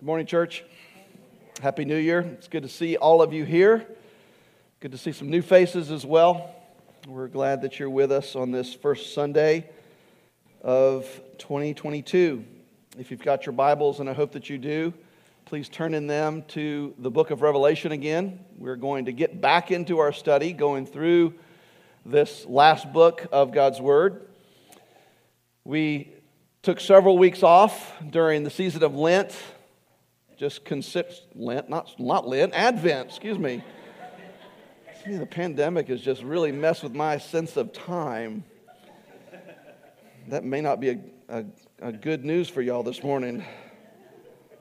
Good morning, church. Happy New Year. It's good to see all of you here. Good to see some new faces as well. We're glad that you're with us on this first Sunday of 2022. If you've got your Bibles, and I hope that you do, please turn in them to the book of Revelation again. We're going to get back into our study, going through this last book of God's Word. We took several weeks off during the season of Lent. Just consider Lent, not Lent, Advent, excuse me. See, the pandemic has just really messed with my sense of time. That may not be a good news for y'all this morning.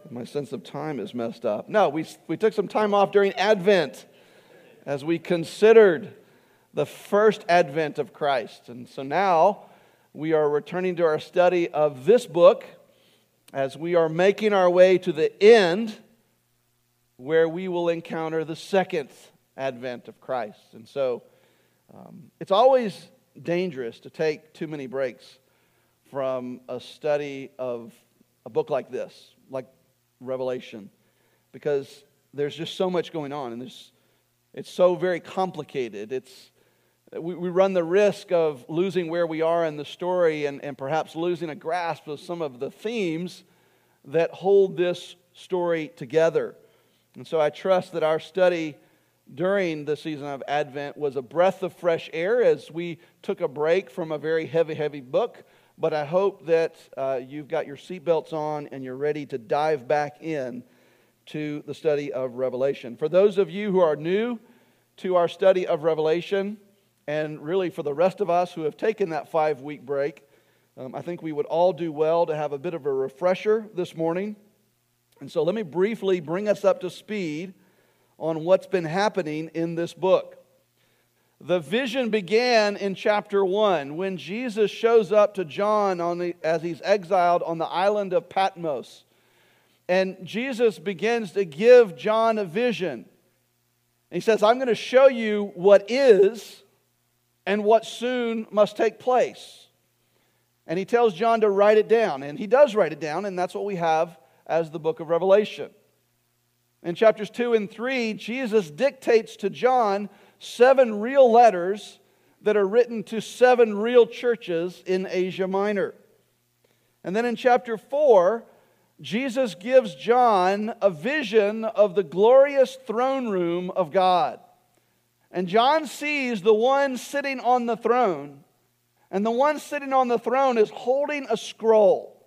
My sense of time is messed up. No, we took some time off during Advent as we considered the first Advent of Christ. And so now we are returning to our study of this book, as we are making our way to the end, where we will encounter the second advent of Christ. And so, it's always dangerous to take too many breaks from a study of a book like this, like Revelation, because there's just so much going on, and it's so very complicated. We run the risk of losing where we are in the story and perhaps losing a grasp of some of the themes that hold this story together. And so I trust that our study during the season of Advent was a breath of fresh air as we took a break from a very heavy book. But I hope that you've got your seatbelts on and you're ready to dive back in to the study of Revelation. For those of you who are new to our study of Revelation, and really for the rest of us who have taken that 5-week break, I think we would all do well to have a bit of a refresher this morning. And so let me briefly bring us up to speed on what's been happening in this book. The vision began in chapter 1 when Jesus shows up to John as he's exiled on the island of Patmos. And Jesus begins to give John a vision. He says, I'm going to show you what is and what soon must take place. And he tells John to write it down. And he does write it down, and that's what we have as the book of Revelation. In chapters 2 and 3, Jesus dictates to John 7 real letters that are written to 7 real churches in Asia Minor. And then in chapter 4, Jesus gives John a vision of the glorious throne room of God. And John sees the one sitting on the throne, and the one sitting on the throne is holding a scroll.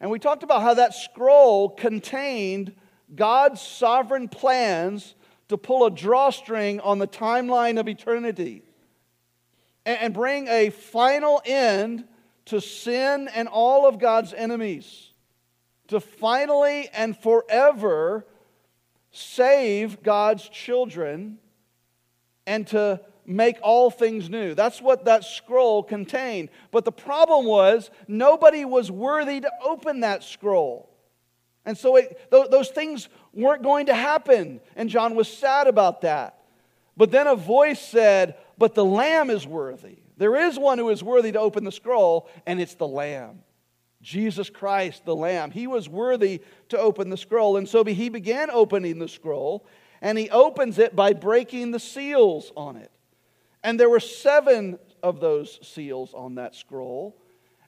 And we talked about how that scroll contained God's sovereign plans to pull a drawstring on the timeline of eternity and bring a final end to sin and all of God's enemies, to finally and forever save God's children and to make all things new. That's what that scroll contained. But the problem was, nobody was worthy to open that scroll. And so those things weren't going to happen. And John was sad about that. But then a voice said, but the Lamb is worthy. There is one who is worthy to open the scroll, and it's the Lamb. Jesus Christ, the Lamb. He was worthy to open the scroll. And so he began opening the scroll, and he opens it by breaking the seals on it. And there were 7 of those seals on that scroll.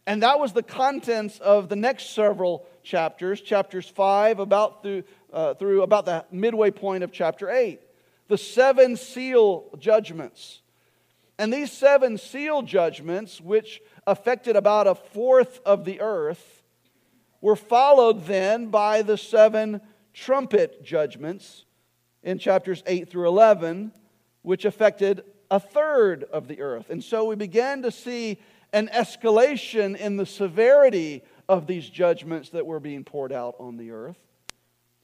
And that was the contents of the next several chapters. Chapters 5 through about the midway point of chapter 8. The 7 seal judgments. And these 7 seal judgments, which affected about 1/4 of the earth, were followed then by the 7 trumpet judgments in chapters 8 through 11, which affected 1/3 of the earth. And so we began to see an escalation in the severity of these judgments that were being poured out on the earth.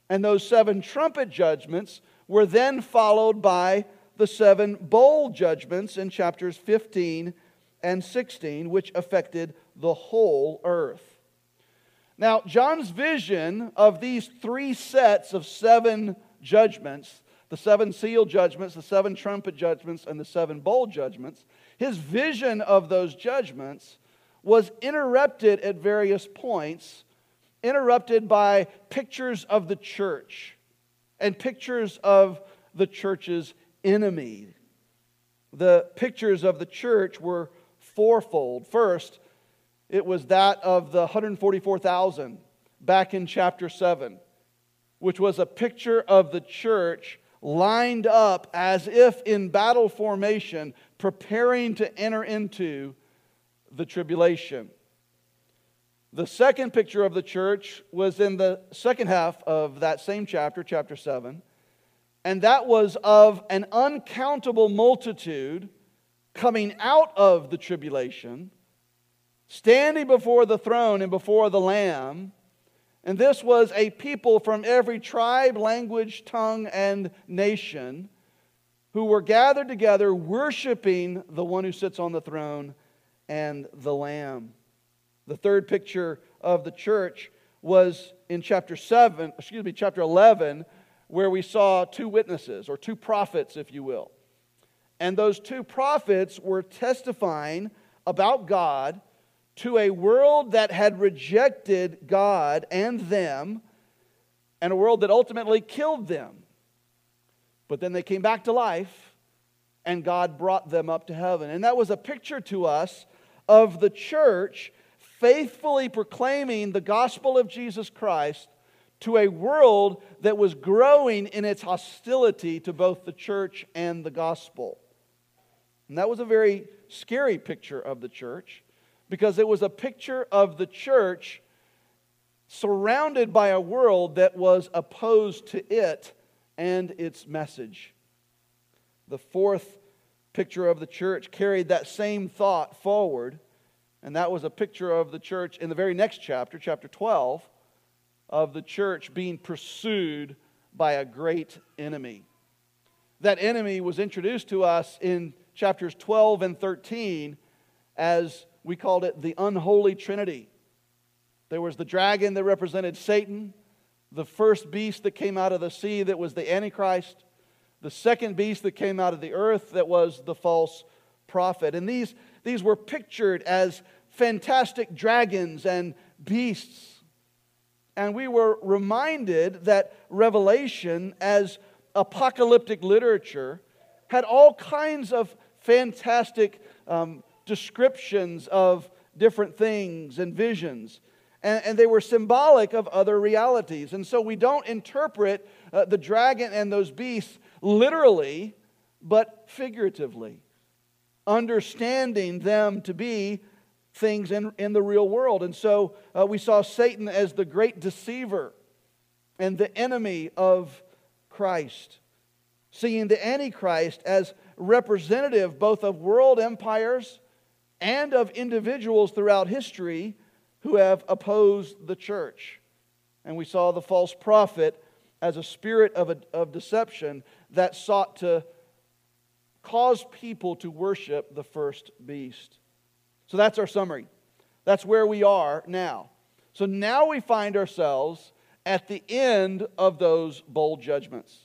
And those 7 trumpet judgments were then followed by the 7 bowl judgments in chapters 15 and 16, which affected the whole earth. Now, John's vision of these 3 sets of 7 judgments, the 7 seal judgments, the 7 trumpet judgments, and the 7 bowl judgments, his vision of those judgments was interrupted at various points interrupted by pictures of the church and pictures of the church's enemy. The pictures of the church were fourfold. First, it was that of the 144,000 back in chapter 7, which was a picture of the church lined up as if in battle formation, preparing to enter into the tribulation. The second picture of the church was in the second half of that same chapter, chapter 7, and that was of an uncountable multitude coming out of the tribulation, standing before the throne and before the Lamb. And this was a people from every tribe, language, tongue, and nation who were gathered together worshiping the one who sits on the throne and the Lamb. The third picture of the church was in chapter 11, where we saw two witnesses, or two prophets, if you will. And those two prophets were testifying about God to a world that had rejected God and them, and a world that ultimately killed them. But then they came back to life, and God brought them up to heaven. And that was a picture to us of the church faithfully proclaiming the gospel of Jesus Christ to a world that was growing in its hostility to both the church and the gospel. And that was a very scary picture of the church, because it was a picture of the church surrounded by a world that was opposed to it and its message. The fourth picture of the church carried that same thought forward, and that was a picture of the church in the very next chapter, chapter 12, of the church being pursued by a great enemy. That enemy was introduced to us in chapters 12 and 13 as, we called it, the unholy trinity. There was the dragon that represented Satan, the first beast that came out of the sea that was the Antichrist, the second beast that came out of the earth that was the false prophet. And these were pictured as fantastic dragons and beasts. And we were reminded that Revelation, as apocalyptic literature, had all kinds of fantastic descriptions of different things and visions. And they were symbolic of other realities. And so we don't interpret the dragon and those beasts literally, but figuratively, understanding them to be things in the real world. And so we saw Satan as the great deceiver and the enemy of Christ, seeing the Antichrist as representative both of world empires and of individuals throughout history who have opposed the church. And we saw the false prophet as a spirit of deception that sought to cause people to worship the first beast. So that's our summary. That's where we are now. So now we find ourselves at the end of those bowl judgments.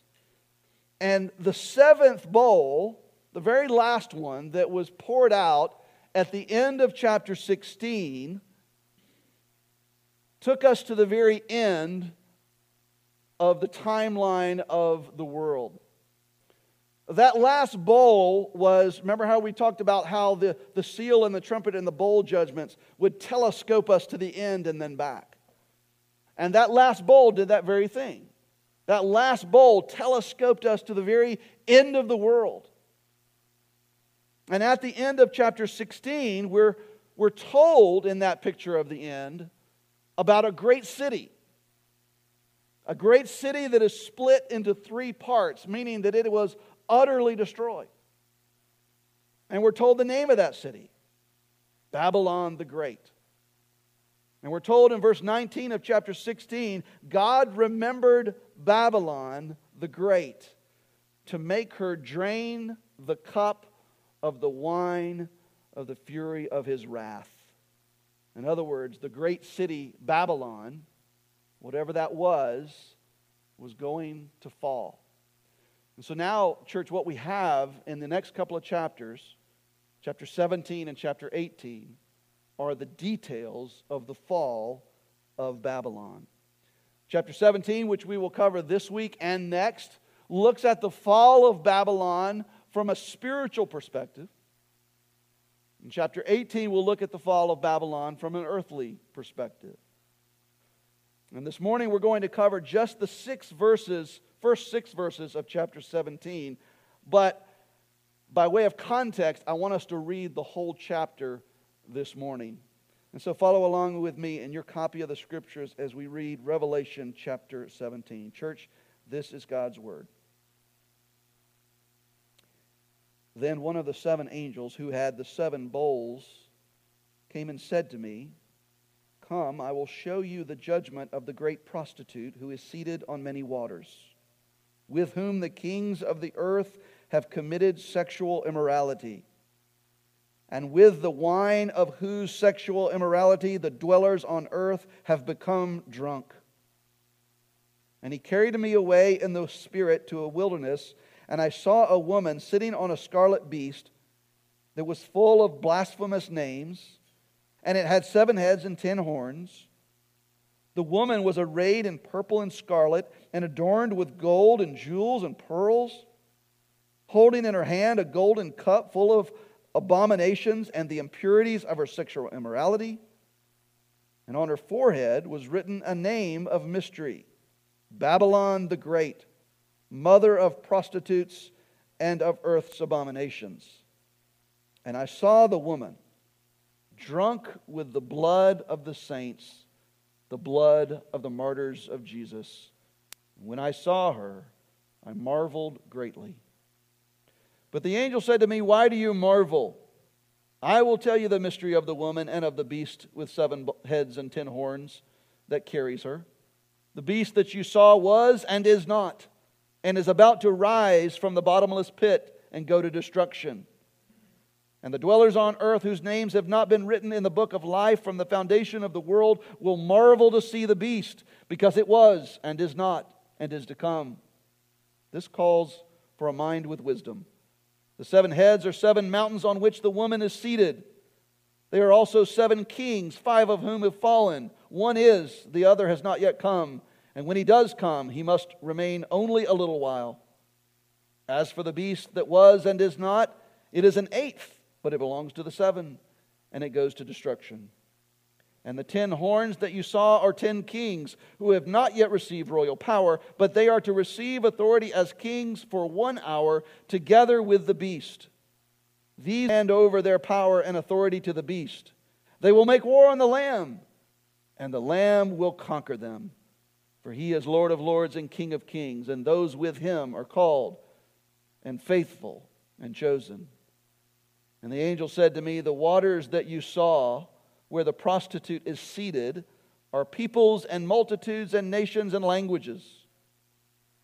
And the seventh bowl, the very last one that was poured out at the end of chapter 16, took us to the very end of the timeline of the world. That last bowl was, remember how we talked about how the seal and the trumpet and the bowl judgments would telescope us to the end and then back. And that last bowl did that very thing. That last bowl telescoped us to the very end of the world. And at the end of chapter 16, we're told in that picture of the end about a great city that is split into three parts, meaning that it was utterly destroyed. And we're told the name of that city, Babylon the Great. And we're told in verse 19 of chapter 16, God remembered Babylon the Great to make her drain the cup of the wine of the fury of his wrath. In other words, the great city Babylon, whatever that was going to fall. And so now, church, what we have in the next couple of chapters, chapter 17 and chapter 18, are the details of the fall of Babylon. Chapter 17, which we will cover this week and next, looks at the fall of Babylon from a spiritual perspective. In chapter 18, we'll look at the fall of Babylon from an earthly perspective. And this morning we're going to cover just the first six verses of chapter 17. But by way of context, I want us to read the whole chapter this morning. And so follow along with me in your copy of the Scriptures as we read Revelation chapter 17. Church, this is God's Word. Then one of the seven angels who had the seven bowls came and said to me, "Come, I will show you the judgment of the great prostitute who is seated on many waters, with whom the kings of the earth have committed sexual immorality, and with the wine of whose sexual immorality the dwellers on earth have become drunk." And he carried me away in the Spirit to a wilderness, and I saw a woman sitting on a scarlet beast that was full of blasphemous names, and it had 7 heads and 10 horns. The woman was arrayed in purple and scarlet, and adorned with gold and jewels and pearls, holding in her hand a golden cup full of abominations and the impurities of her sexual immorality. And on her forehead was written a name of mystery, Babylon the Great, mother of prostitutes and of earth's abominations. And I saw the woman drunk with the blood of the saints, the blood of the martyrs of Jesus. When I saw her, I marveled greatly. But the angel said to me, "Why do you marvel? I will tell you the mystery of the woman and of the beast with 7 heads and 10 horns that carries her. The beast that you saw was and is not, and is about to rise from the bottomless pit and go to destruction. And the dwellers on earth, whose names have not been written in the book of life from the foundation of the world, will marvel to see the beast, because it was and is not and is to come." This calls for a mind with wisdom. The 7 heads are 7 mountains on which the woman is seated. They are also 7 kings, 5 of whom have fallen. One is, the other has not yet come. And when he does come, he must remain only a little while. As for the beast that was and is not, it is an 8th, but it belongs to the 7, and it goes to destruction. And the 10 horns that you saw are 10 kings, who have not yet received royal power, but they are to receive authority as kings for 1 hour, together with the beast. These hand over their power and authority to the beast. They will make war on the Lamb, and the Lamb will conquer them. For he is Lord of lords and King of kings, and those with him are called and faithful and chosen. And the angel said to me, "The waters that you saw, where the prostitute is seated, are peoples and multitudes and nations and languages.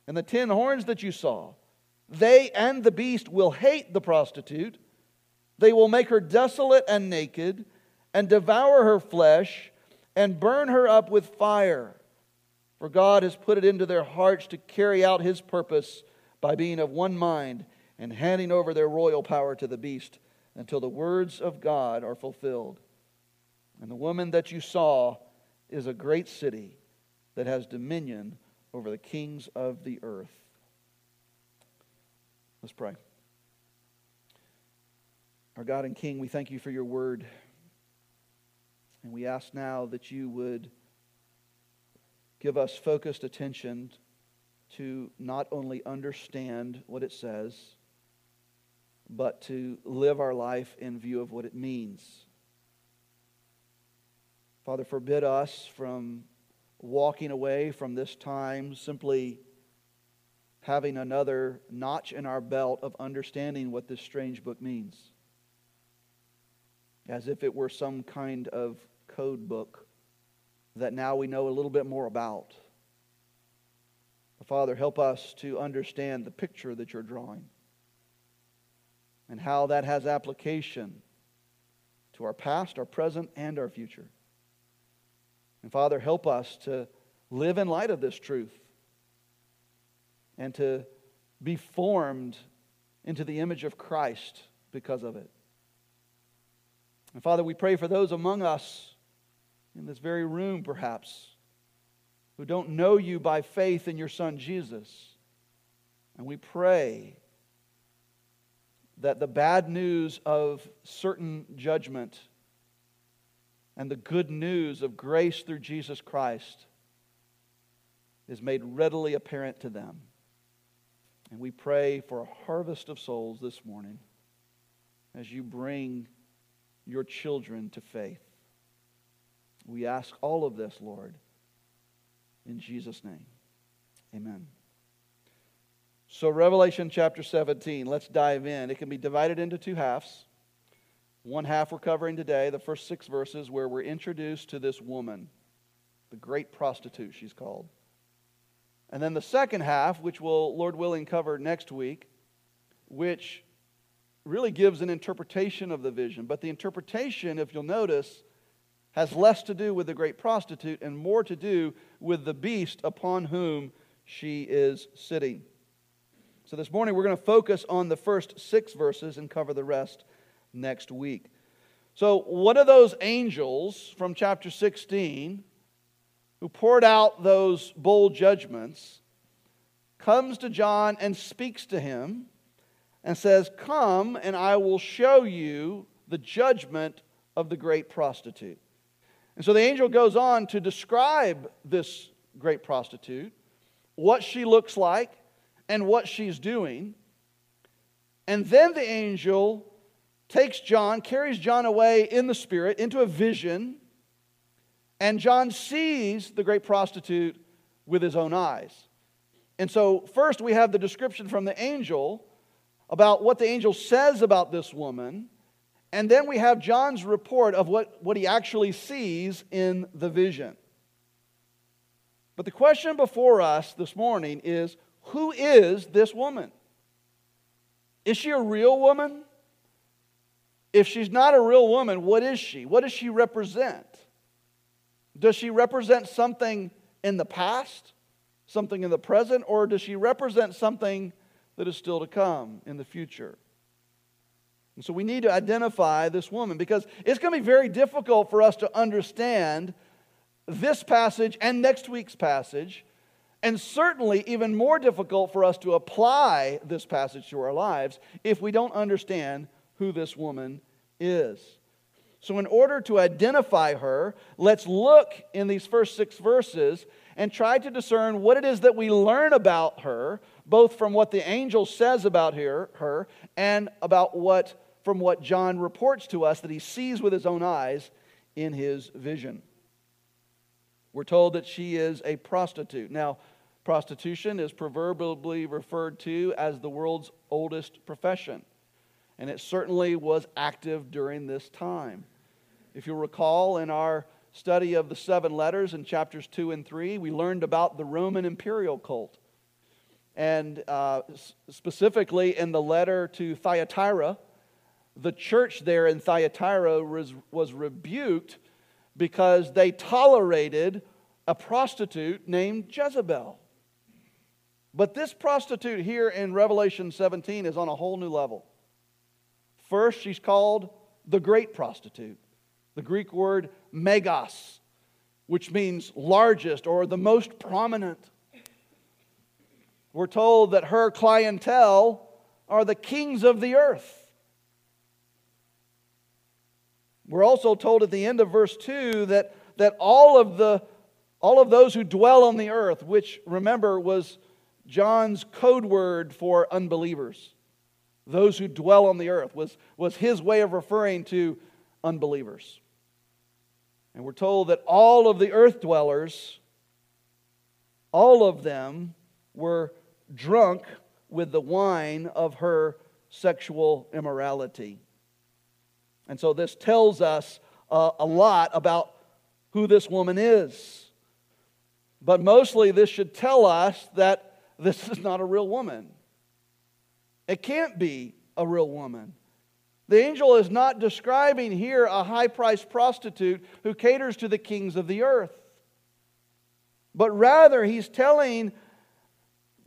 And the 10 horns that you saw, they and the beast will hate the prostitute. They will make her desolate and naked, and devour her flesh, and burn her up with fire. For God has put it into their hearts to carry out his purpose by being of one mind and handing over their royal power to the beast until the words of God are fulfilled. And the woman that you saw is a great city that has dominion over the kings of the earth." Let's pray. Our God and King, we thank you for your word. And we ask now that you would give us focused attention to not only understand what it says, but to live our life in view of what it means. Father, forbid us from walking away from this time simply having another notch in our belt of understanding what this strange book means, as if it were some kind of code book that now we know a little bit more about. Father, help us to understand the picture that you're drawing and how that has application to our past, our present, and our future. And Father, help us to live in light of this truth and to be formed into the image of Christ because of it. And Father, we pray for those among us in this very room perhaps, who don't know you by faith in your Son Jesus. And we pray that the bad news of certain judgment and the good news of grace through Jesus Christ is made readily apparent to them. And we pray for a harvest of souls this morning as you bring your children to faith. We ask all of this, Lord, in Jesus' name. Amen. So Revelation chapter 17, let's dive in. It can be divided into two halves. One half we're covering today, the first 6 verses, where we're introduced to this woman, the great prostitute she's called. And then the second half, which we'll, Lord willing, cover next week, which really gives an interpretation of the vision. But the interpretation, if you'll notice, has less to do with the great prostitute and more to do with the beast upon whom she is sitting. So this morning we're going to focus on the first 6 verses and cover the rest next week. So what are those angels from chapter 16 who poured out those bold judgments comes to John and speaks to him and says, "Come and I will show you the judgment of the great prostitute." And so the angel goes on to describe this great prostitute, what she looks like, and what she's doing. And then the angel carries John away in the spirit into a vision, and John sees the great prostitute with his own eyes. And so first we have the description from the angel about what the angel says about this woman, and then we have John's report of what he actually sees in the vision. But the question before us this morning is, who is this woman? Is she a real woman? If she's not a real woman, what is she? What does she represent? Does she represent something in the past, something in the present, or does she represent something that is still to come in the future? And so we need to identify this woman, because it's going to be very difficult for us to understand this passage and next week's passage, and certainly even more difficult for us to apply this passage to our lives if we don't understand who this woman is. So in order to identify her, let's look in these first 6 verses and try to discern what it is that we learn about her, both from what the angel says about her and about from what John reports to us that he sees with his own eyes in his vision. We're told that she is a prostitute. Now, prostitution is proverbially referred to as the world's oldest profession, and it certainly was active during this time. If you'll recall, in our study of the 7 letters in chapters 2 and 3, we learned about the Roman imperial cult. And specifically in the letter to Thyatira, the church there in Thyatira was rebuked because they tolerated a prostitute named Jezebel. But this prostitute here in Revelation 17 is on a whole new level. First, she's called the great prostitute. The Greek word megas, which means largest or the most prominent. We're told that her clientele are the kings of the earth. We're also told at the end of verse 2 that all of those who dwell on the earth, which, remember, was John's code word for unbelievers. Those who dwell on the earth was his way of referring to unbelievers. And we're told that all of the earth dwellers, all of them were drunk with the wine of her sexual immorality. And so this tells us a lot about who this woman is. But mostly this should tell us that this is not a real woman. It can't be a real woman. The angel is not describing here a high-priced prostitute who caters to the kings of the earth. But rather, he's telling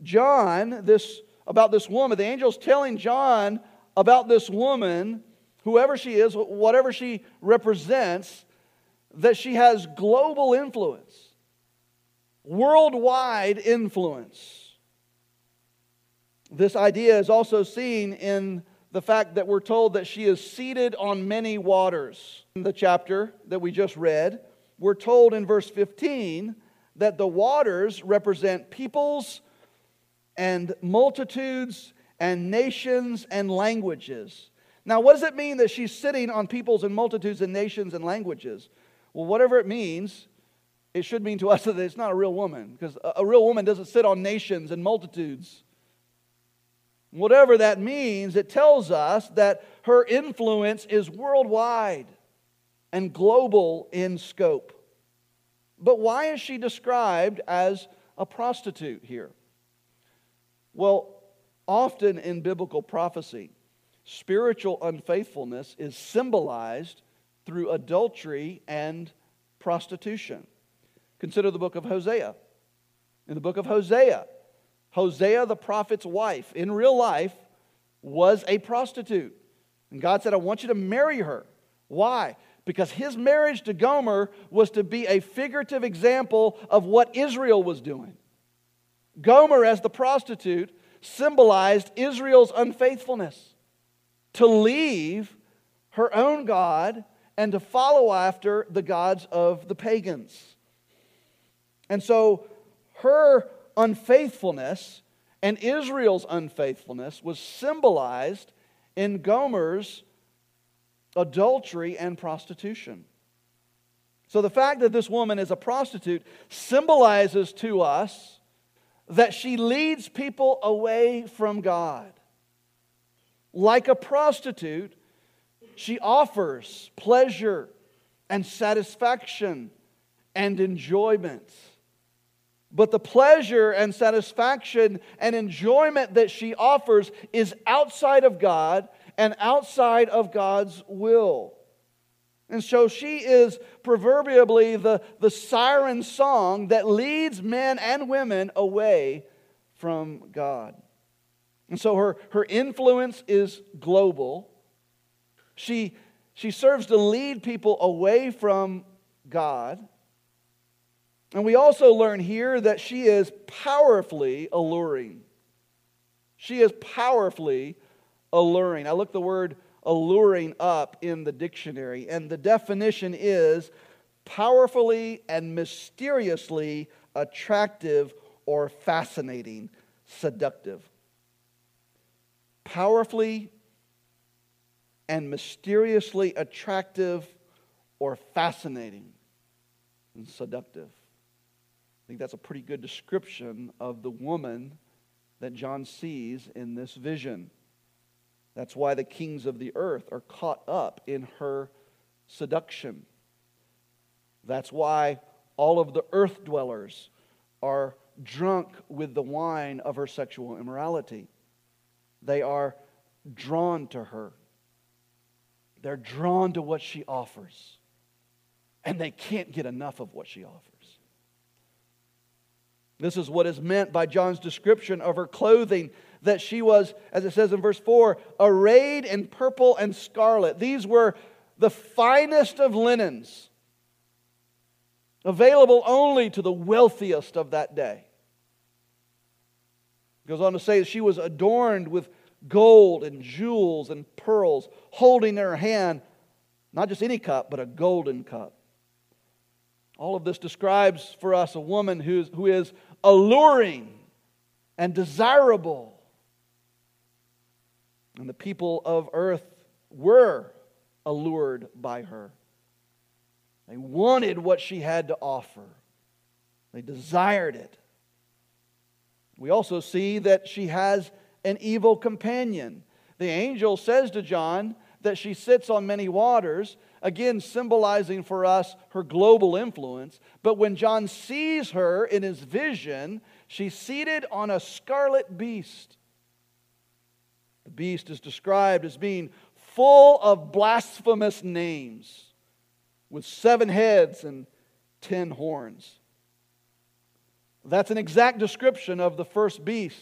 John about this woman. The angel's telling John about this woman, whoever she is, whatever she represents, that she has global influence, worldwide influence. This idea is also seen in the fact that we're told that she is seated on many waters. In the chapter that we just read, we're told in verse 15 that the waters represent peoples and multitudes and nations and languages. Now, what does it mean that she's sitting on peoples and multitudes and nations and languages? Well, whatever it means, it should mean to us that it's not a real woman, because a real woman doesn't sit on nations and multitudes. Whatever that means, it tells us that her influence is worldwide and global in scope. But why is she described as a prostitute here? Well, often in biblical prophecy, spiritual unfaithfulness is symbolized through adultery and prostitution. Consider the book of Hosea. In the book of Hosea, Hosea the prophet's wife in real life was a prostitute. And God said, I want you to marry her. Why? Because his marriage to Gomer was to be a figurative example of what Israel was doing. Gomer, as the prostitute, symbolized Israel's unfaithfulness to leave her own God and to follow after the gods of the pagans. And so her unfaithfulness and Israel's unfaithfulness was symbolized in Gomer's adultery and prostitution. So the fact that this woman is a prostitute symbolizes to us that she leads people away from God. Like a prostitute, she offers pleasure and satisfaction and enjoyment. But the pleasure and satisfaction and enjoyment that she offers is outside of God and outside of God's will. And so she is proverbially the siren song that leads men and women away from God. And so her influence is global. She serves to lead people away from God. And we also learn here that she is powerfully alluring. She is powerfully alluring. I looked the word alluring up in the dictionary, and the definition is powerfully and mysteriously attractive or fascinating, seductive. Powerfully and mysteriously attractive or fascinating and seductive. I think that's a pretty good description of the woman that John sees in this vision. That's why the kings of the earth are caught up in her seduction. That's why all of the earth dwellers are drunk with the wine of her sexual immorality. They are drawn to her. They're drawn to what she offers. And they can't get enough of what she offers. This is what is meant by John's description of her clothing, that she was, as it says in verse 4, arrayed in purple and scarlet. These were the finest of linens, available only to the wealthiest of that day. Goes on to say that she was adorned with gold and jewels and pearls, holding in her hand not just any cup, but a golden cup. All of this describes for us a woman who is alluring and desirable. And the people of earth were allured by her. They wanted what she had to offer. They desired it. We also see that she has an evil companion. The angel says to John that she sits on many waters, again symbolizing for us her global influence. But when John sees her in his vision, she's seated on a scarlet beast. The beast is described as being full of blasphemous names, with 7 heads and 10 horns. That's an exact description of the first beast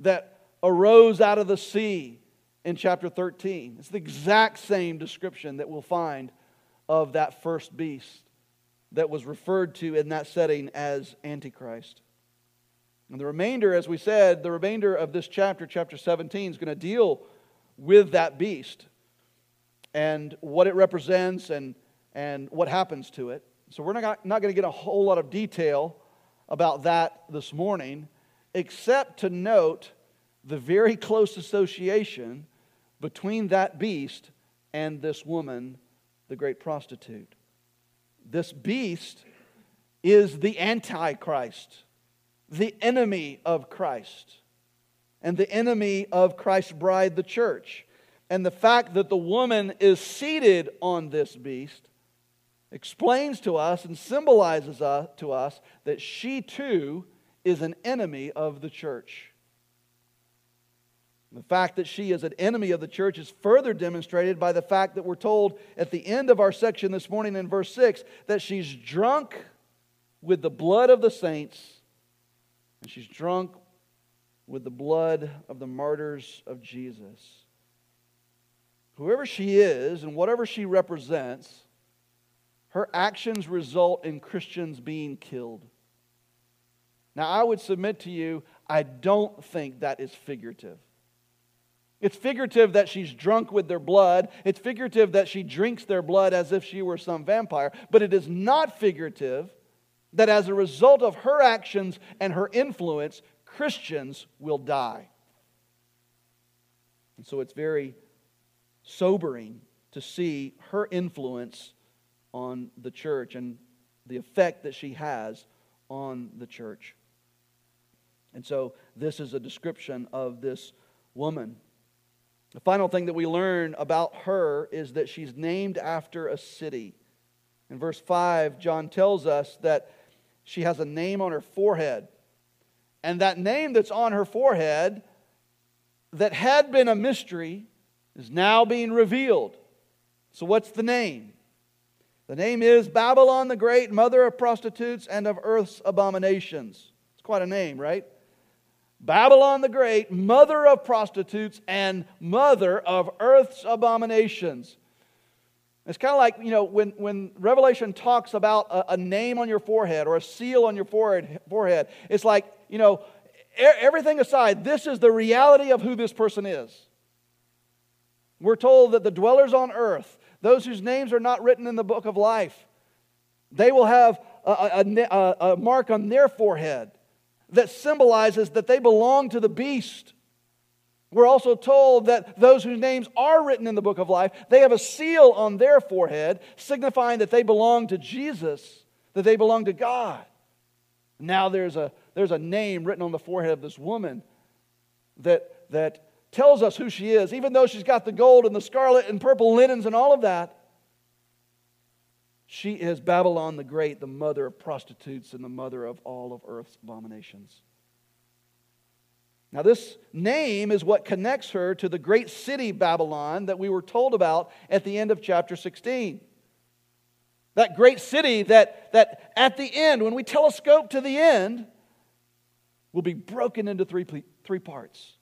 that arose out of the sea in chapter 13. It's the exact same description that we'll find of that first beast that was referred to in that setting as Antichrist. And the remainder, as we said, the remainder of this chapter, chapter 17, is going to deal with that beast and what it represents and what happens to it. So we're not going to get a whole lot of detail about that this morning, except to note the very close association between that beast and this woman, the great prostitute. This beast is the Antichrist, the enemy of Christ, and the enemy of Christ's bride, the church. And the fact that the woman is seated on this beast explains to us and symbolizes to us that she too is an enemy of the church. The fact that she is an enemy of the church is further demonstrated by the fact that we're told at the end of our section this morning in verse 6 that she's drunk with the blood of the saints, and she's drunk with the blood of the martyrs of Jesus. Whoever she is and whatever she represents, her actions result in Christians being killed. Now, I would submit to you, I don't think that is figurative. It's figurative that she's drunk with their blood. It's figurative that she drinks their blood as if she were some vampire. But it is not figurative that as a result of her actions and her influence, Christians will die. And so it's very sobering to see her influence on the church and the effect that she has on the church. And so this is a description of this woman. The final thing that we learn about her is that she's named after a city. In verse 5, John tells us that she has a name on her forehead. And that name that's on her forehead that had been a mystery is now being revealed. So what's the name? The name is Babylon the Great, mother of prostitutes and of earth's abominations. It's quite a name, right? Babylon the Great, mother of prostitutes and mother of earth's abominations. It's kind of like, you know, when Revelation talks about a name on your forehead or a seal on your forehead, it's like, you know, everything aside, this is the reality of who this person is. We're told that the dwellers on earth, those whose names are not written in the book of life, they will have a mark on their forehead that symbolizes that they belong to the beast. We're also told that those whose names are written in the book of life, they have a seal on their forehead, signifying that they belong to Jesus, that they belong to God. Now there's a name written on the forehead of this woman that tells us who she is, even though she's got the gold and the scarlet and purple linens and all of that. She is Babylon the Great, the mother of prostitutes and the mother of all of earth's abominations. Now this name is what connects her to the great city Babylon that we were told about at the end of chapter 16. That great city that at the end, when we telescope to the end, will be broken into three parts,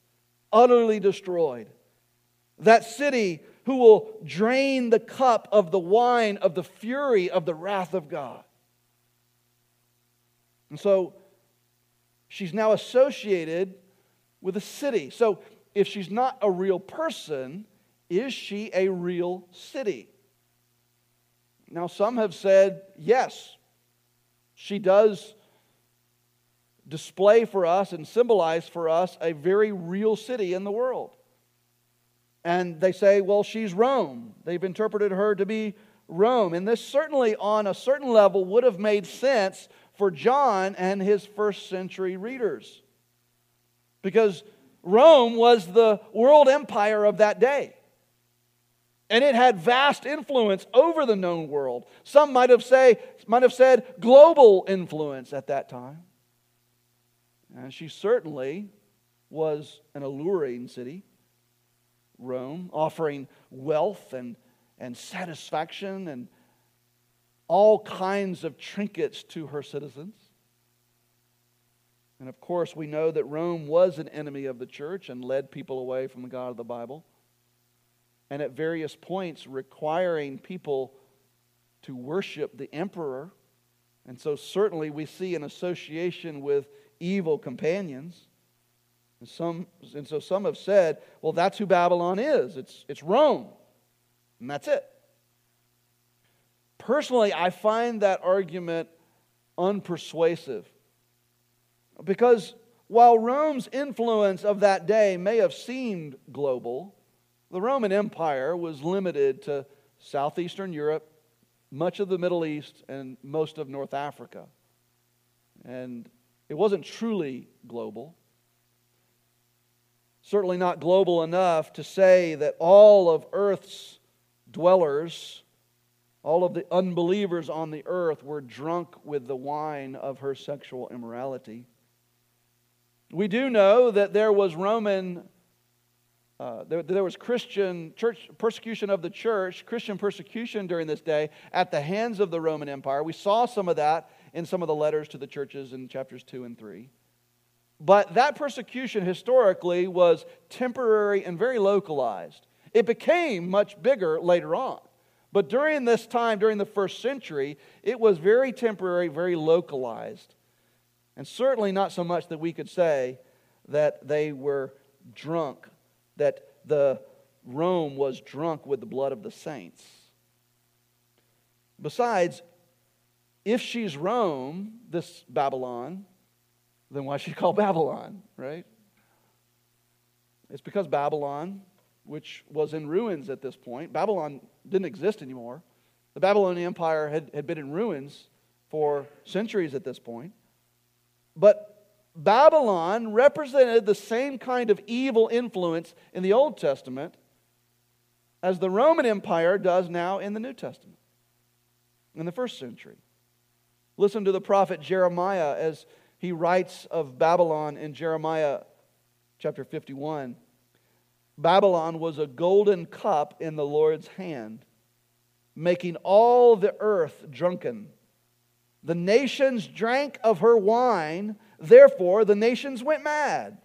utterly destroyed. That city who will drain the cup of the wine of the fury of the wrath of God. And so she's now associated with a city. So if she's not a real person, is she a real city? Now some have said, yes, she does display for us and symbolize for us a very real city in the world. And they say, well, she's Rome. They've interpreted her to be Rome. And this certainly, on a certain level, would have made sense for John and his first century readers. Because Rome was the world empire of that day. And it had vast influence over the known world. Some might have said global influence at that time. And she certainly was an alluring city, Rome, offering wealth and satisfaction and all kinds of trinkets to her citizens. And of course, we know that Rome was an enemy of the church and led people away from the God of the Bible, and at various points requiring people to worship the emperor. And so certainly we see an association with evil companions. And so some have said, well, that's who Babylon is. It's Rome. And that's it. Personally, I find that argument unpersuasive. Because while Rome's influence of that day may have seemed global, the Roman Empire was limited to southeastern Europe, much of the Middle East, and most of North Africa. And it wasn't truly global. Certainly not global enough to say that all of earth's dwellers, all of the unbelievers on the earth, were drunk with the wine of her sexual immorality. We do know that there was there was Christian church persecution of the church, Christian persecution during this day at the hands of the Roman Empire. We saw some of that in some of the letters to the churches in chapters 2 and 3. But that persecution historically was temporary and very localized. It became much bigger later on. But during this time, during the first century, it was very temporary, very localized. And certainly not so much that we could say that they were drunk, that the Rome was drunk with the blood of the saints. Besides, if she's Rome, this Babylon, then why is she called Babylon, right? It's because Babylon, which was in ruins at this point, Babylon didn't exist anymore. The Babylonian Empire had been in ruins for centuries at this point. But Babylon represented the same kind of evil influence in the Old Testament as the Roman Empire does now in the New Testament, in the first century. Listen to the prophet Jeremiah as he writes of Babylon in Jeremiah chapter 51. Babylon was a golden cup in the Lord's hand, making all the earth drunken. The nations drank of her wine, therefore the nations went mad.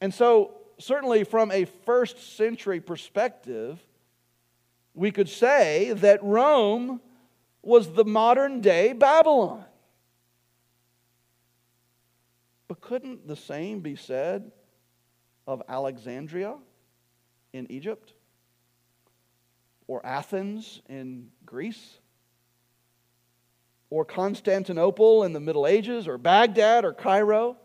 And so, certainly from a first century perspective, we could say that Rome was the modern day Babylon. But couldn't the same be said of Alexandria in Egypt or Athens in Greece? Or Constantinople in the Middle Ages, or Baghdad, or Cairo.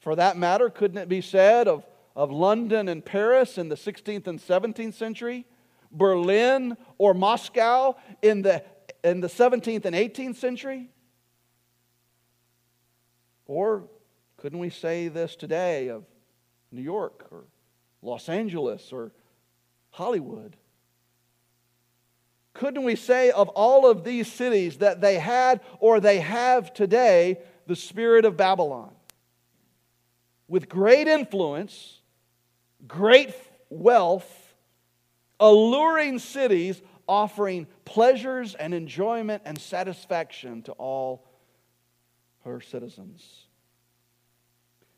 For that matter, couldn't it be said of London and Paris in the 16th and 17th century, Berlin or Moscow in the 17th and 18th century? Or couldn't we say this today of New York, or Los Angeles, or Hollywood? Couldn't we say of all of these cities that they had or they have today the spirit of Babylon? With great influence, great wealth, alluring cities offering pleasures and enjoyment and satisfaction to all her citizens.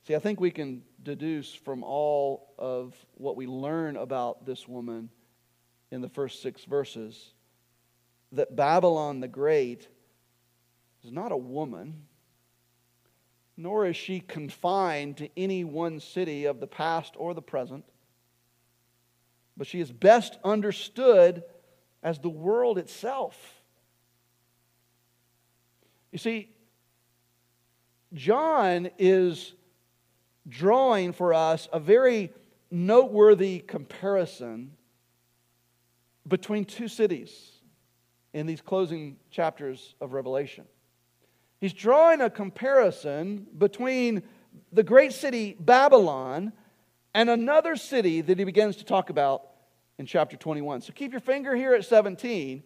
See, I think we can deduce from all of what we learn about this woman in the first 6 verses that Babylon the Great is not a woman, nor is she confined to any one city of the past or the present, but she is best understood as the world itself. You see, John is drawing for us a very noteworthy comparison between two cities in these closing chapters of Revelation. He's drawing a comparison between the great city Babylon and another city that he begins to talk about in chapter 21. So keep your finger here at 17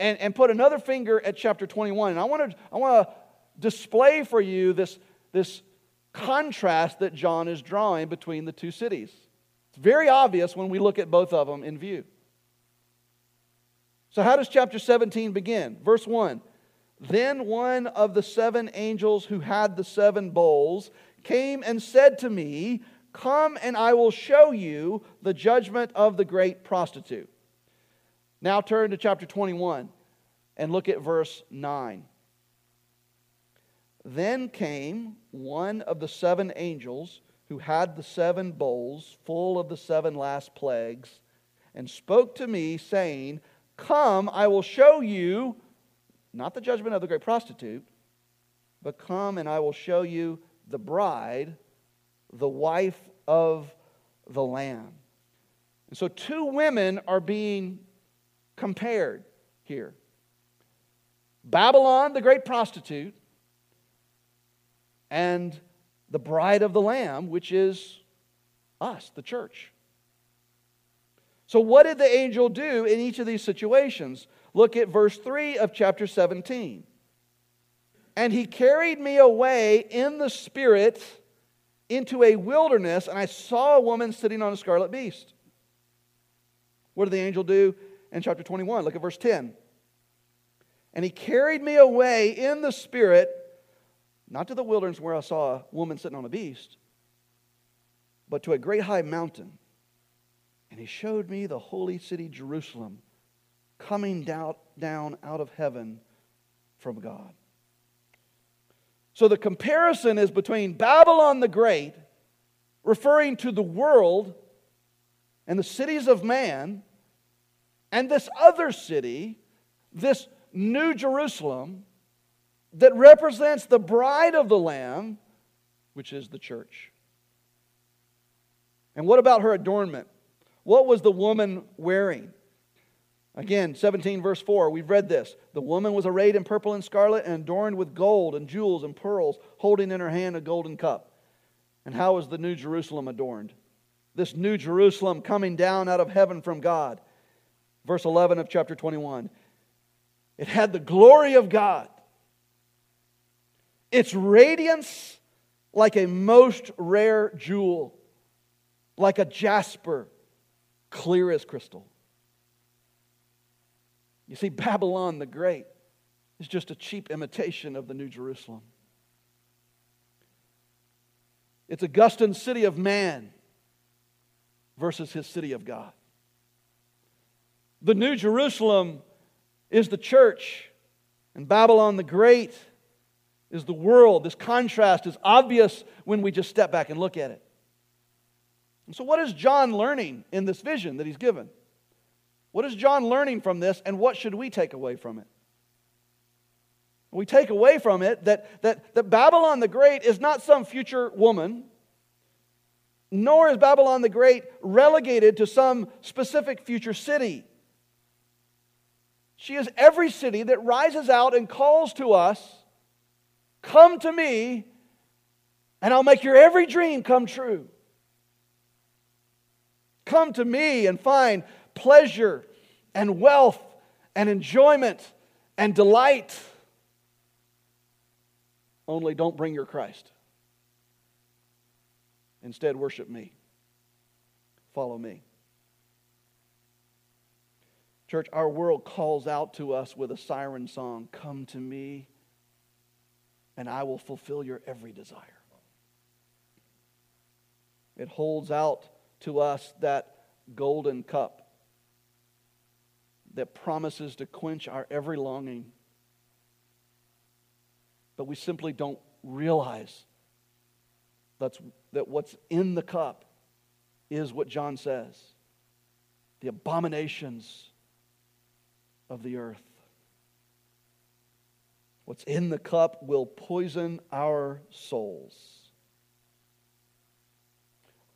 and put another finger at chapter 21. And I want to display for you this contrast that John is drawing between the two cities. It's very obvious when we look at both of them in view. So how does chapter 17 begin? Verse 1. Then one of the 7 angels who had the 7 bowls came and said to me, "Come and I will show you the judgment of the great prostitute." Now turn to chapter 21 and look at verse 9. Then came one of the seven angels who had the seven bowls full of the seven last plagues, and spoke to me, saying, "Come, I will show you," not the judgment of the great prostitute, but "Come and I will show you the bride, the wife of the Lamb." And so two women are being compared here. Babylon, the great prostitute, and the bride of the Lamb, which is us, the church. So what did the angel do in each of these situations? Look at verse 3 of chapter 17. "And he carried me away in the spirit into a wilderness, and I saw a woman sitting on a scarlet beast." What did the angel do in chapter 21? Look at verse 10. "And he carried me away in the spirit, not to the wilderness where I saw a woman sitting on a beast, but to a great high mountain. And he showed me the holy city Jerusalem, coming down out of heaven from God." So the comparison is between Babylon the Great, referring to the world and the cities of man, and this other city, this New Jerusalem, that represents the bride of the Lamb, which is the church. And what about her adornment? What was the woman wearing? Again, 17 verse 4, we've read this. "The woman was arrayed in purple and scarlet and adorned with gold and jewels and pearls, holding in her hand a golden cup." And how was the New Jerusalem adorned? This New Jerusalem coming down out of heaven from God. Verse 11 of chapter 21. "It had the glory of God. Its radiance like a most rare jewel, like a jasper, clear as crystal." You see, Babylon the Great is just a cheap imitation of the New Jerusalem. It's Augustine's city of man versus his city of God. The New Jerusalem is the church, and Babylon the Great is the world. This contrast is obvious when we just step back and look at it. And so what is John learning in this vision that he's given? What is John learning from this, and what should we take away from it? We take away from it that Babylon the Great is not some future woman, nor is Babylon the Great relegated to some specific future city. She is every city that rises out and calls to us, "Come to me, and I'll make your every dream come true. Come to me and find pleasure and wealth and enjoyment and delight. Only don't bring your Christ. Instead, worship me. Follow me." Church, our world calls out to us with a siren song, "Come to me, and I will fulfill your every desire." It holds out to us that golden cup that promises to quench our every longing. But we simply don't realize that what's in the cup is what John says, the abominations of the earth. What's in the cup will poison our souls.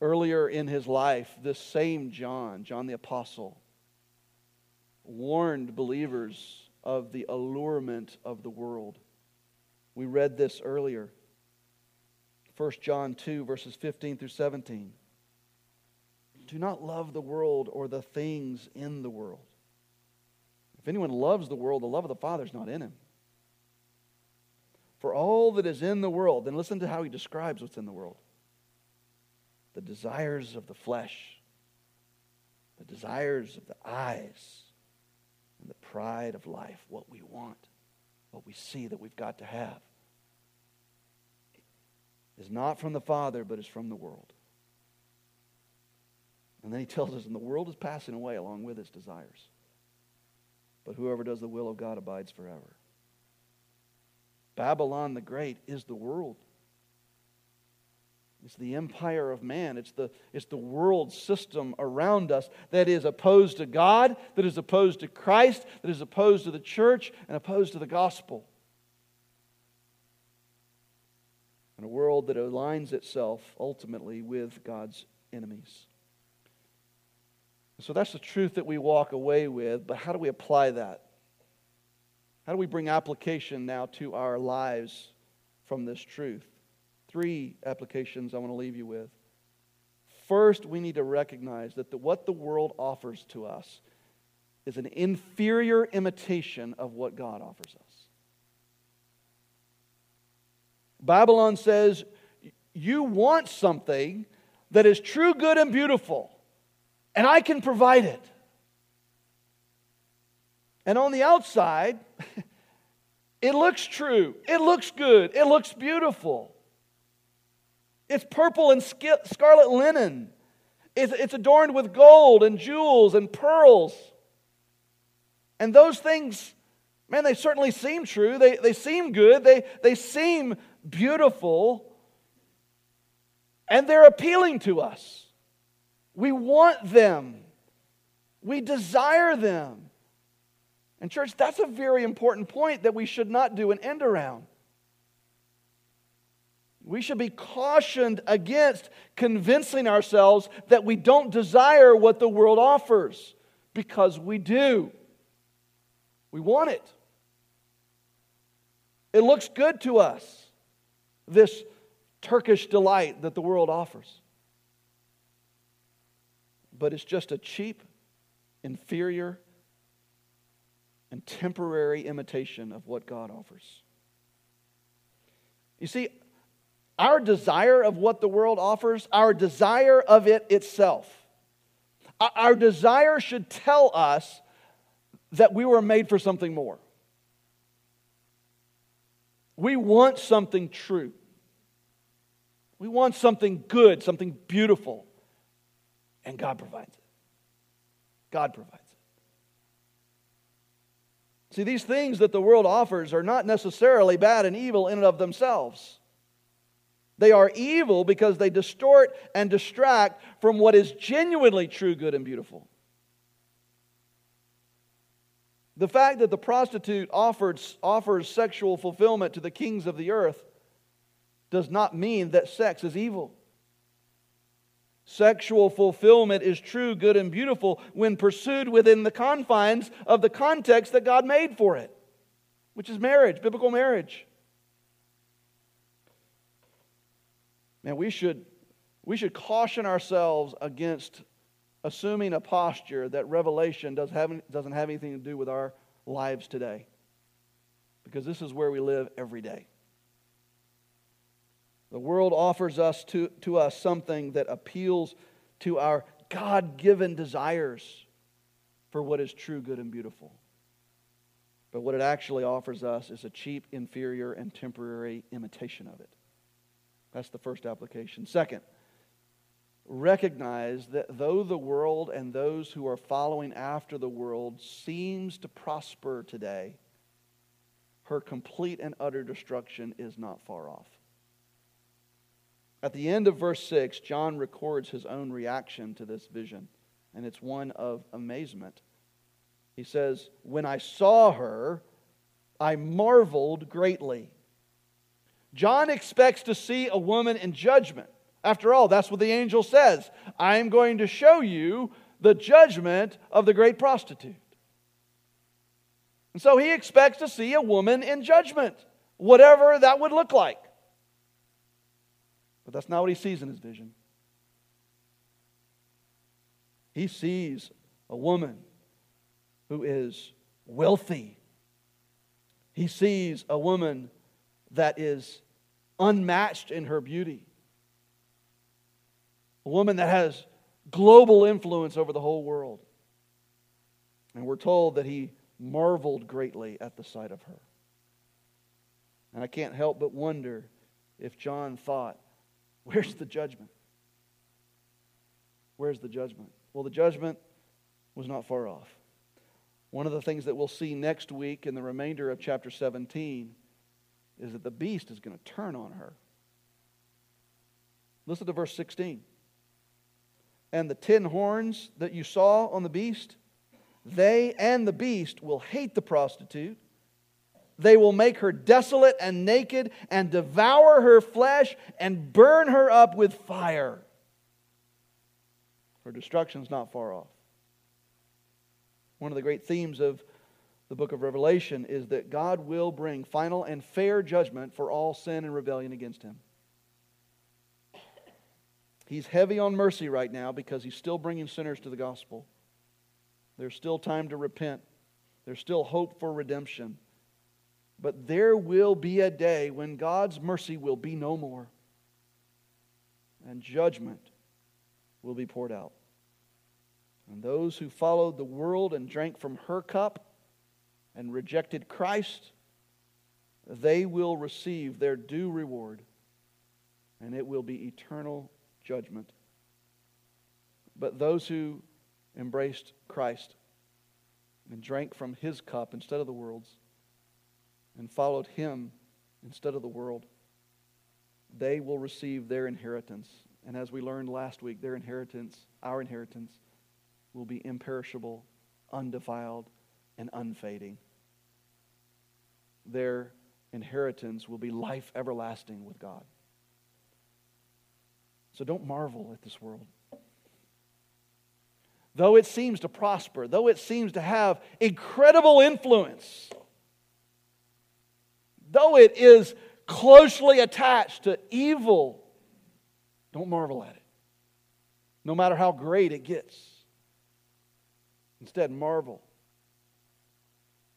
Earlier in his life, this same John the Apostle, warned believers of the allurement of the world. We read this earlier. 1 John 2, verses 15 through 17. "Do not love the world or the things in the world. If anyone loves the world, the love of the Father is not in him. For all that is in the world," then listen to how he describes what's in the world, "the desires of the flesh, the desires of the eyes, and the pride of life," what we want, what we see that we've got to have, "is not from the Father, but is from the world." And then he tells us, "And the world is passing away along with its desires." but whoever does the will of God abides forever. Babylon the Great is the world. It's the empire of man. It's the world system around us that is opposed to God, that is opposed to Christ, that is opposed to the church, and opposed to the gospel. And a world that aligns itself ultimately with God's enemies. So that's the truth that we walk away with, but how do we apply that? How do we bring application now to our lives from this truth? 3 applications I want to leave you with. First, we need to recognize that what the world offers to us is an inferior imitation of what God offers us. Babylon says, you want something that is true, good, and beautiful, and I can provide it. And on the outside, it looks true, it looks good, it looks beautiful. It's purple and scarlet linen. It's adorned with gold and jewels and pearls. And those things, man, they certainly seem true. They seem good. They seem beautiful. And they're appealing to us. We want them. We desire them. And church, that's a very important point that we should not do an end around. We should be cautioned against convincing ourselves that we don't desire what the world offers, because we do. We want it. It looks good to us, this Turkish delight that the world offers. But it's just a cheap, inferior, and temporary imitation of what God offers. You see, our desire of what the world offers, our desire of it itself, our desire should tell us that we were made for something more. We want something true. We want something good, something beautiful. And God provides it. God provides it. See, these things that the world offers are not necessarily bad and evil in and of themselves. They are evil because they distort and distract from what is genuinely true, good, and beautiful. The fact that the prostitute offers sexual fulfillment to the kings of the earth does not mean that sex is evil. Sexual fulfillment is true, good, and beautiful when pursued within the confines of the context that God made for it, which is marriage, biblical marriage. Man, we should caution ourselves against assuming a posture that Revelation doesn't have anything to do with our lives today, because this is where we live every day. The world offers us to us something that appeals to our God-given desires for what is true, good, and beautiful. But what it actually offers us is a cheap, inferior, and temporary imitation of it. That's the first application. Second, recognize that though the world and those who are following after the world seems to prosper today, her complete and utter destruction is not far off. At the end of verse 6, John records his own reaction to this vision, and it's one of amazement. He says, "When I saw her, I marveled greatly." John expects to see a woman in judgment. After all, that's what the angel says. I am going to show you the judgment of the great prostitute. And so he expects to see a woman in judgment, whatever that would look like. But that's not what he sees in his vision. He sees a woman who is wealthy. He sees a woman that is unmatched in her beauty. A woman that has global influence over the whole world. And we're told that he marveled greatly at the sight of her. And I can't help but wonder if John thought, where's the judgment? Where's the judgment? Well, the judgment was not far off. One of the things that we'll see next week in the remainder of chapter 17 is that the beast is going to turn on her. Listen to verse 16. And the 10 horns that you saw on the beast, they and the beast will hate the prostitute. They will make her desolate and naked and devour her flesh and burn her up with fire. Her destruction is not far off. One of the great themes of the book of Revelation is that God will bring final and fair judgment for all sin and rebellion against Him. He's heavy on mercy right now because He's still bringing sinners to the gospel. There's still time to repent. There's still hope for redemption. But there will be a day when God's mercy will be no more, and judgment will be poured out. And those who followed the world and drank from her cup and rejected Christ, they will receive their due reward, and it will be eternal judgment. But those who embraced Christ and drank from His cup instead of the world's, and followed Him instead of the world, they will receive their inheritance. And as we learned last week, their inheritance, our inheritance, will be imperishable, undefiled, and unfading. Their inheritance will be life everlasting with God. So don't marvel at this world. Though it seems to prosper, though it seems to have incredible influence, though it is closely attached to evil, don't marvel at it, no matter how great it gets. Instead, marvel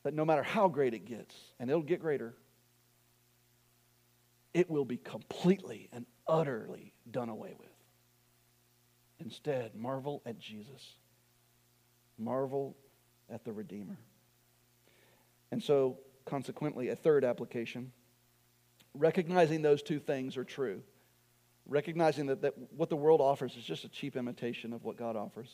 that no matter how great it gets, and it'll get greater, it will be completely and utterly done away with. Instead, marvel at Jesus. Marvel at the Redeemer. And so, consequently, a third application. Recognizing those two things are true. Recognizing that what the world offers is just a cheap imitation of what God offers.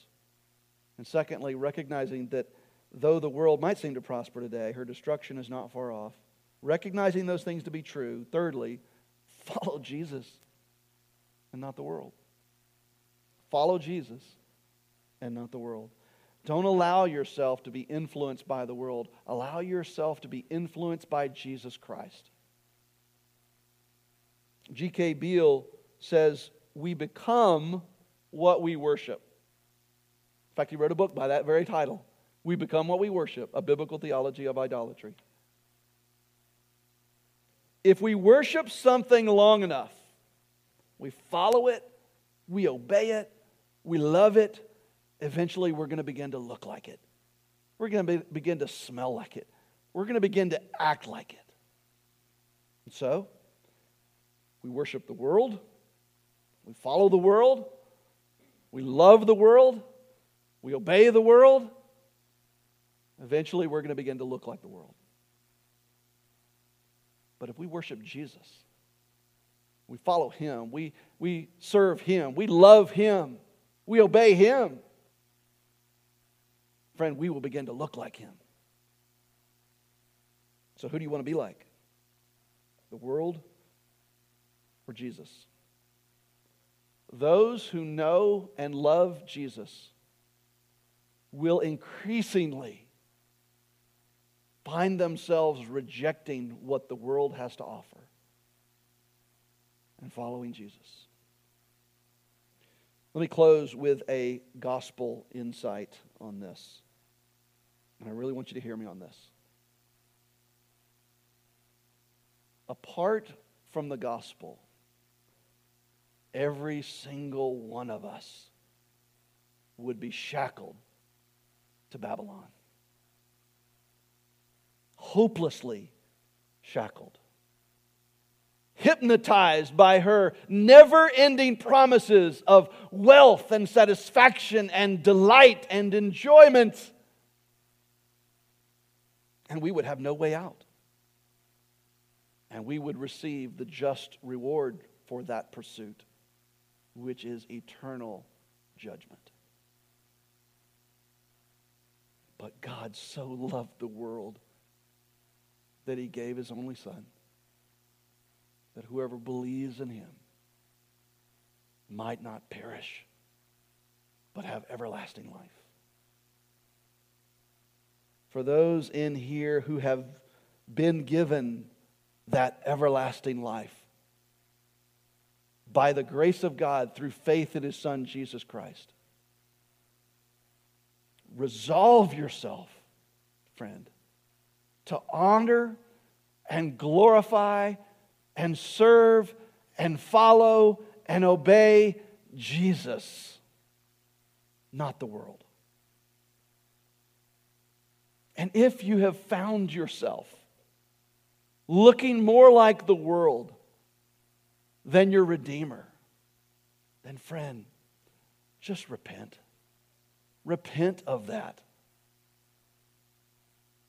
And secondly, recognizing that though the world might seem to prosper today, her destruction is not far off. Recognizing those things to be true. Thirdly, follow Jesus and not the world. Follow Jesus and not the world. Don't allow yourself to be influenced by the world. Allow yourself to be influenced by Jesus Christ. G.K. Beale says, we become what we worship. In fact, he wrote a book by that very title. We Become What We Worship, A Biblical Theology of Idolatry. If we worship something long enough, we follow it, we obey it, we love it, eventually we're going to begin to look like it. We're going to begin to smell like it. We're going to begin to act like it. And so, we worship the world. We follow the world. We love the world. We obey the world. Eventually we're going to begin to look like the world. But if we worship Jesus, we follow Him, we serve Him, we love Him, we obey Him, friend, we will begin to look like Him. So who do you want to be like? The world or Jesus? Those who know and love Jesus will increasingly find themselves rejecting what the world has to offer and following Jesus. Let me close with a gospel insight on this. And I really want you to hear me on this. Apart from the gospel, every single one of us would be shackled to Babylon. Hopelessly shackled. Hypnotized by her never-ending promises of wealth and satisfaction and delight and enjoyment. And we would have no way out. And we would receive the just reward for that pursuit, which is eternal judgment. But God so loved the world that he gave his only son, that whoever believes in him might not perish, but have everlasting life. For those in here who have been given that everlasting life by the grace of God through faith in his Son, Jesus Christ, resolve yourself, friend, to honor and glorify and serve and follow and obey Jesus, not the world. And if you have found yourself looking more like the world than your Redeemer, then friend, just repent. Repent of that.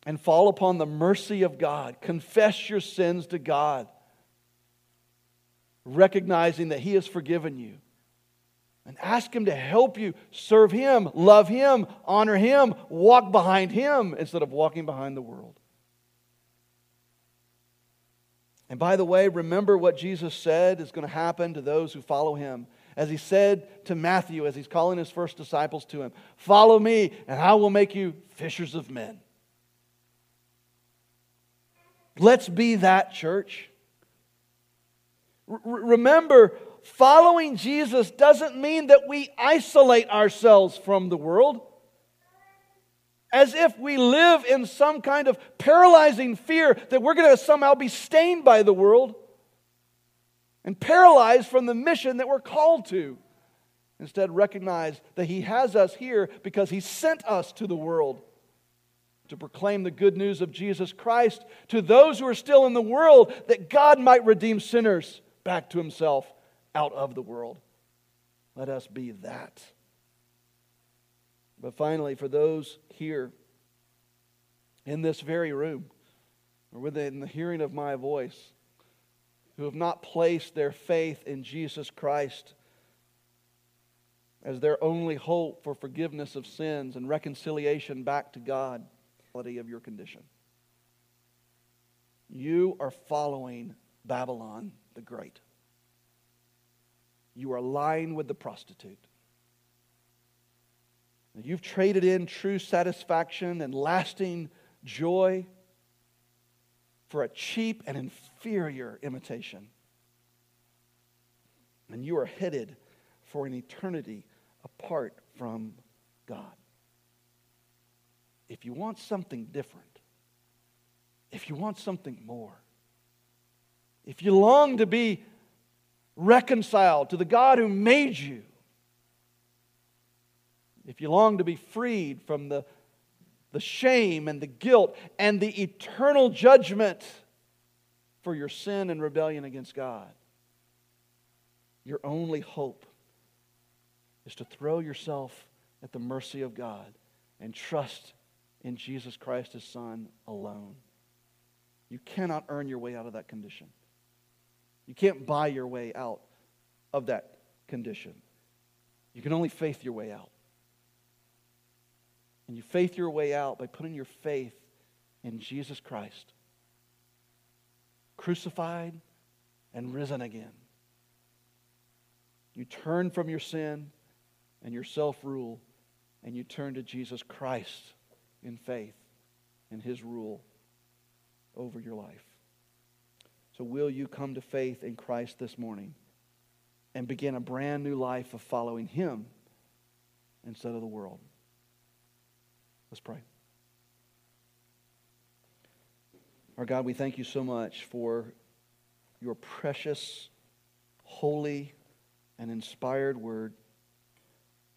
And fall upon the mercy of God. Confess your sins to God, recognizing that he has forgiven you. And ask him to help you serve him, love him, honor him, walk behind him instead of walking behind the world. And by the way, remember what Jesus said is going to happen to those who follow him. As he said to Matthew, as he's calling his first disciples to him, "Follow me, and I will make you fishers of men." Let's be that church. Remember, following Jesus doesn't mean that we isolate ourselves from the world, as if we live in some kind of paralyzing fear that we're going to somehow be stained by the world and paralyzed from the mission that we're called to. Instead, recognize that he has us here because he sent us to the world to proclaim the good news of Jesus Christ to those who are still in the world, that God might redeem sinners back to himself out of the world. Let us be that. But finally, for those here in this very room, or within the hearing of my voice, who have not placed their faith in Jesus Christ as their only hope for forgiveness of sins and reconciliation back to God, reality of your condition. You are following Babylon the Great. You are lying with the prostitute. You've traded in true satisfaction and lasting joy for a cheap and inferior imitation. And you are headed for an eternity apart from God. If you want something different, if you want something more, if you long to be reconciled to the God who made you, if you long to be freed from the shame and the guilt and the eternal judgment for your sin and rebellion against God, your only hope is to throw yourself at the mercy of God and trust in Jesus Christ, his Son, alone. You cannot earn your way out of that condition. You can't buy your way out of that condition. You can only faith your way out. And you faith your way out by putting your faith in Jesus Christ, crucified and risen again. You turn from your sin and your self-rule, and you turn to Jesus Christ in faith and his rule over your life. So will you come to faith in Christ this morning and begin a brand new life of following him instead of the world? Let's pray. Our God, we thank you so much for your precious, holy, and inspired word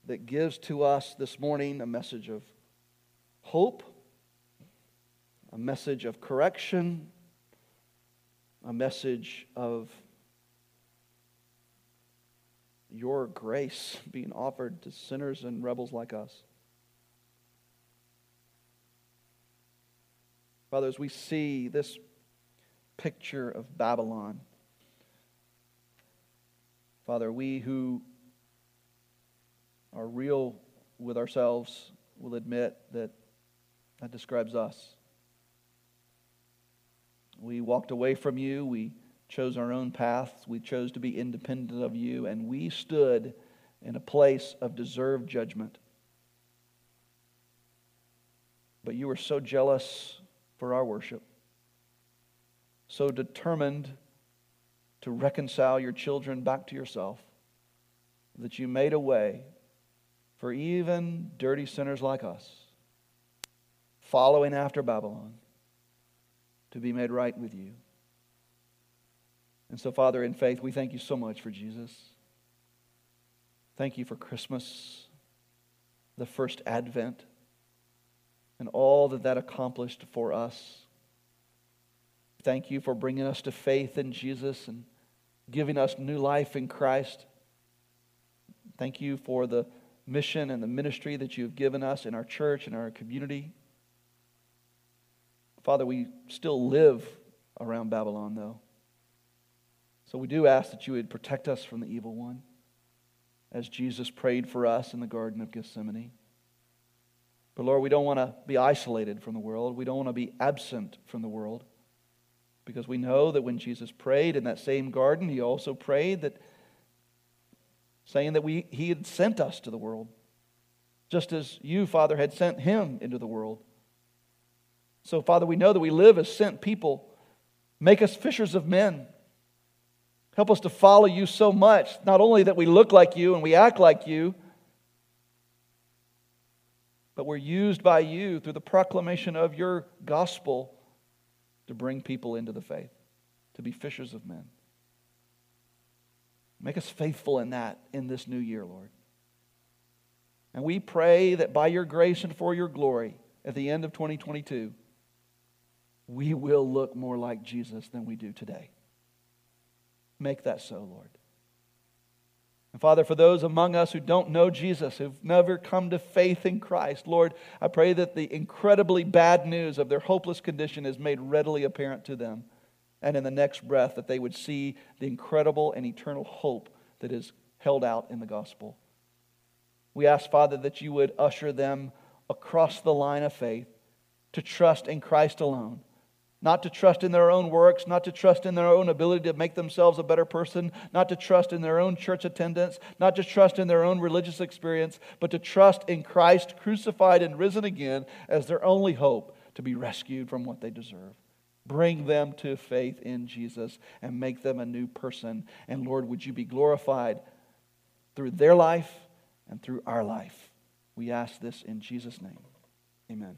that gives to us this morning a message of hope, a message of correction, a message of your grace being offered to sinners and rebels like us. Father, as we see this picture of Babylon, Father, we who are real with ourselves will admit that That describes us. We walked away from you. We chose our own paths. We chose to be independent of you. And we stood in a place of deserved judgment. But you were so jealous for our worship, so determined to reconcile your children back to yourself, that you made a way for even dirty sinners like us, following after Babylon, to be made right with you. And so, Father, in faith, we thank you so much for Jesus. Thank you for Christmas, the first Advent, and all that that accomplished for us. Thank you for bringing us to faith in Jesus and giving us new life in Christ. Thank you for the mission and the ministry that you have given us in our church and our community. Father, we still live around Babylon, though. So we do ask that you would protect us from the evil one, as Jesus prayed for us in the Garden of Gethsemane. But Lord, we don't want to be isolated from the world. We don't want to be absent from the world, because we know that when Jesus prayed in that same garden, he also prayed that, saying that he had sent us to the world, just as you, Father, had sent him into the world. So, Father, we know that we live as sent people. Make us fishers of men. Help us to follow you so much, not only that we look like you and we act like you, but we're used by you through the proclamation of your gospel to bring people into the faith, to be fishers of men. Make us faithful in that in this new year, Lord. And we pray that by your grace and for your glory, at the end of 2022, we will look more like Jesus than we do today. Make that so, Lord. And Father, for those among us who don't know Jesus, who've never come to faith in Christ, Lord, I pray that the incredibly bad news of their hopeless condition is made readily apparent to them. And in the next breath, that they would see the incredible and eternal hope that is held out in the gospel. We ask, Father, that you would usher them across the line of faith to trust in Christ alone. Not to trust in their own works, not to trust in their own ability to make themselves a better person, not to trust in their own church attendance, not to trust in their own religious experience, but to trust in Christ crucified and risen again as their only hope to be rescued from what they deserve. Bring them to faith in Jesus and make them a new person. And Lord, would you be glorified through their life and through our life? We ask this in Jesus' name. Amen.